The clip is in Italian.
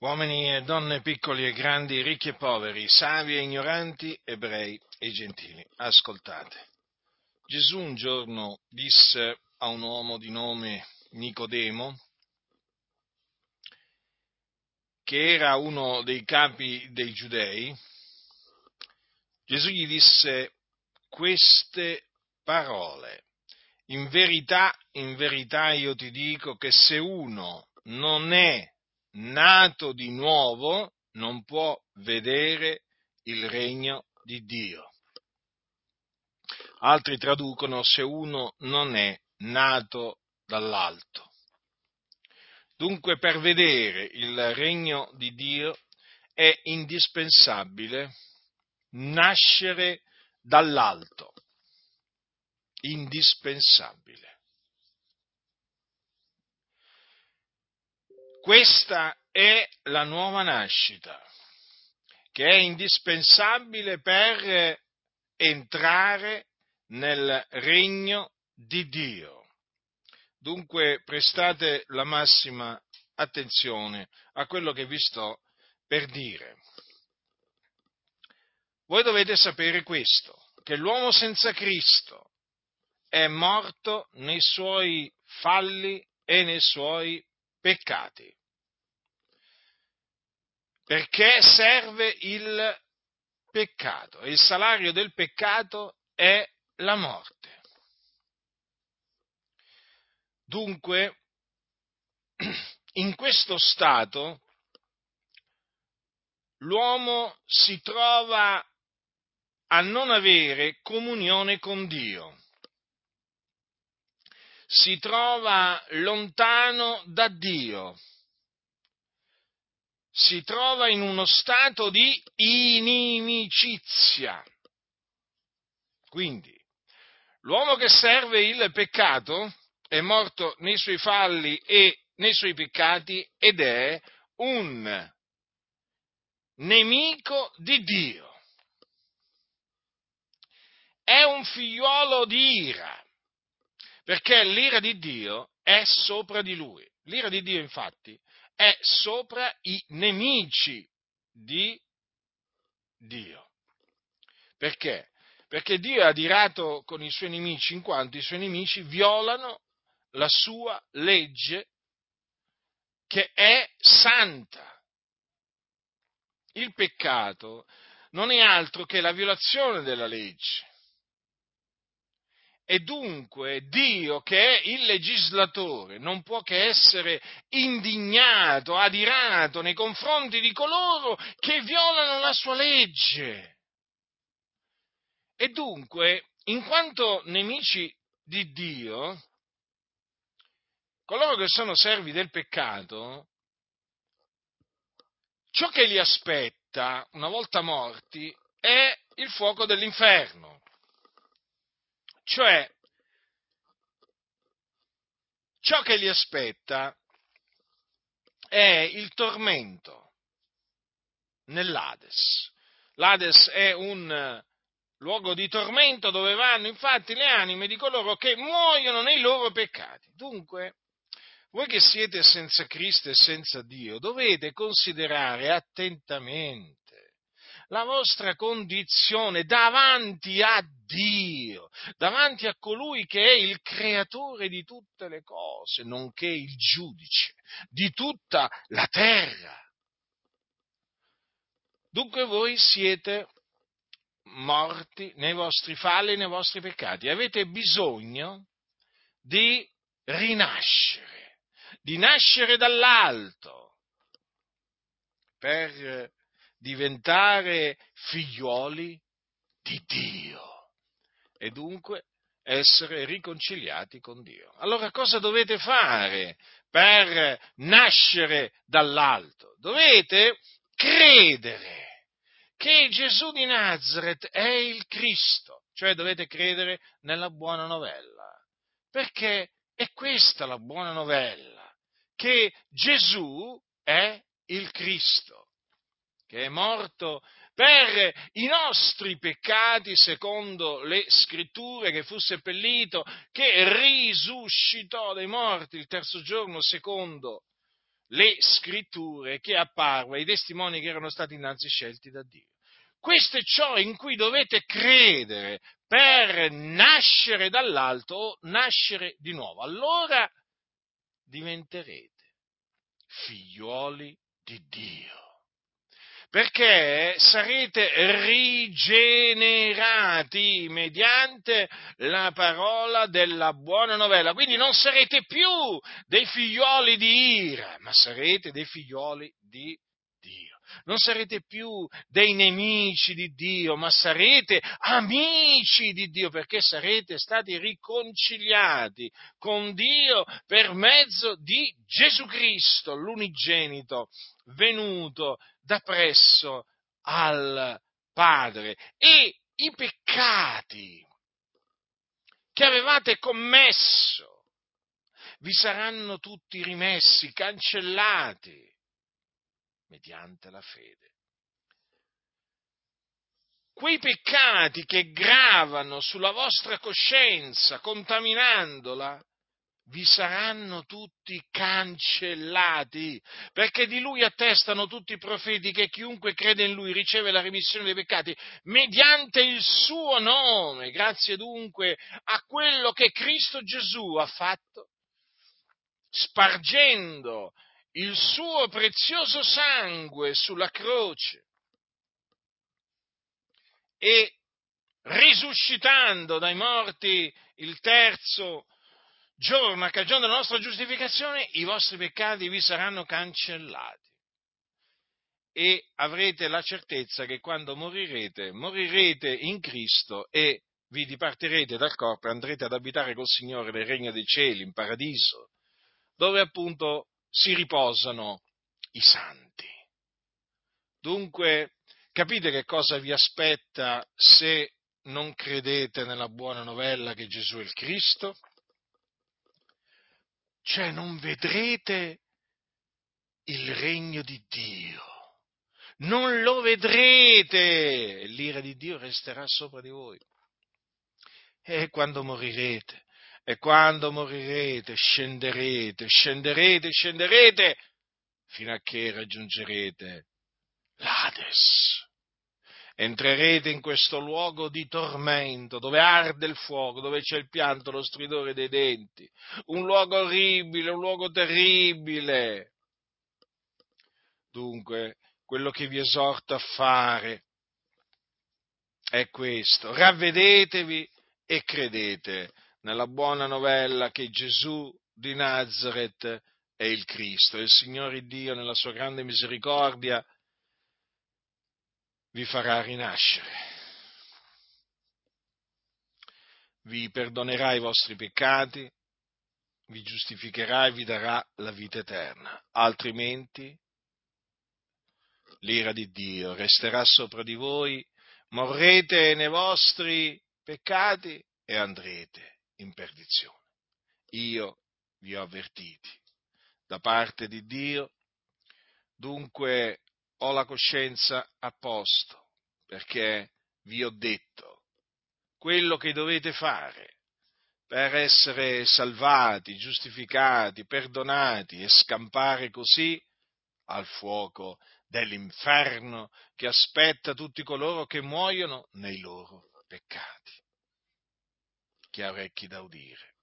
uomini e donne, piccoli e grandi, ricchi e poveri, savi e ignoranti, ebrei e gentili. Ascoltate. Gesù un giorno disse a un uomo di nome Nicodemo, che era uno dei capi dei giudei, Gesù gli disse queste parole: in verità io ti dico che se uno non è nato di nuovo non può vedere il regno di Dio. Altri traducono: se uno non è nato dall'alto. Dunque, per vedere il regno di Dio è indispensabile nascere dall'alto. Indispensabile. Questa è la nuova nascita, che è indispensabile per entrare nel regno di Dio. Dunque prestate la massima attenzione a quello che vi sto per dire. Voi dovete sapere questo, che l'uomo senza Cristo è morto nei suoi falli e nei suoi peccati, perché serve il peccato e il salario del peccato è la morte. Dunque, in questo stato, l'uomo si trova a non avere comunione con Dio, si trova lontano da Dio, si trova in uno stato di inimicizia. Quindi, l'uomo che serve il peccato è morto nei suoi falli e nei suoi peccati ed è un nemico di Dio. È un figliuolo di ira, perché l'ira di Dio è sopra di lui. L'ira di Dio, infatti, è sopra i nemici di Dio. Perché? Perché Dio è adirato con i suoi nemici, in quanto i suoi nemici violano la sua legge, che è santa. Il peccato non è altro che la violazione della legge. E dunque Dio, che è il legislatore, non può che essere indignato, adirato nei confronti di coloro che violano la sua legge. E dunque, in quanto nemici di Dio, coloro che sono servi del peccato, ciò che li aspetta una volta morti è il fuoco dell'inferno. Cioè, ciò che li aspetta è il tormento nell'Ades. L'Ades è un luogo di tormento dove vanno infatti le anime di coloro che muoiono nei loro peccati. Dunque, voi che siete senza Cristo e senza Dio, dovete considerare attentamente la vostra condizione davanti a Dio, davanti a colui che è il creatore di tutte le cose, nonché il giudice di tutta la terra. Dunque voi siete morti nei vostri falli e nei vostri peccati. Avete bisogno di rinascere, di nascere dall'alto, per diventare figlioli di Dio e dunque essere riconciliati con Dio. Allora cosa dovete fare per nascere dall'alto? Dovete credere che Gesù di Nazareth è il Cristo, cioè dovete credere nella buona novella, perché è questa la buona novella, che Gesù è il Cristo, che è morto per i nostri peccati secondo le scritture, che fu seppellito, che risuscitò dai morti il terzo giorno secondo le scritture che apparve, i testimoni che erano stati innanzi scelti da Dio. Questo è ciò in cui dovete credere per nascere dall'alto o nascere di nuovo. Allora diventerete figliuoli di Dio, perché sarete rigenerati mediante la parola della buona novella. Quindi non sarete più dei figlioli di ira, ma sarete dei figlioli di Dio. Non sarete più dei nemici di Dio, ma sarete amici di Dio, perché sarete stati riconciliati con Dio per mezzo di Gesù Cristo, l'unigenito, venuto da presso al Padre. E i peccati che avevate commesso vi saranno tutti rimessi, cancellati, mediante la fede. Quei peccati che gravano sulla vostra coscienza, contaminandola, vi saranno tutti cancellati, perché di lui attestano tutti i profeti che chiunque crede in lui riceve la remissione dei peccati mediante il suo nome. Grazie dunque a quello che Cristo Gesù ha fatto, spargendo il suo prezioso sangue sulla croce e risuscitando dai morti il terzo giorno, a cagione della nostra giustificazione, i vostri peccati vi saranno cancellati e avrete la certezza che quando morirete, morirete in Cristo e vi dipartirete dal corpo e andrete ad abitare col Signore nel regno dei cieli, in paradiso, dove appunto si riposano i santi. Dunque, capite che cosa vi aspetta se non credete nella buona novella che Gesù è il Cristo? Cioè, non vedrete il regno di Dio, non lo vedrete, l'ira di Dio resterà sopra di voi. E quando morirete, scenderete, fino a che raggiungerete l'Ades. Entrerete in questo luogo di tormento, dove arde il fuoco, dove c'è il pianto, lo stridore dei denti. Un luogo orribile, un luogo terribile. Dunque, quello che vi esorto a fare è questo: ravvedetevi e credete nella buona novella che Gesù di Nazareth è il Cristo. E il Signore Dio, nella sua grande misericordia, vi farà rinascere, vi perdonerà i vostri peccati, vi giustificherà e vi darà la vita eterna. Altrimenti l'ira di Dio resterà sopra di voi, morrete nei vostri peccati e andrete in perdizione. Io vi ho avvertiti da parte di Dio, dunque ho la coscienza a posto, perché vi ho detto quello che dovete fare per essere salvati, giustificati, perdonati e scampare così al fuoco dell'inferno che aspetta tutti coloro che muoiono nei loro peccati. Chi ha orecchi da udire,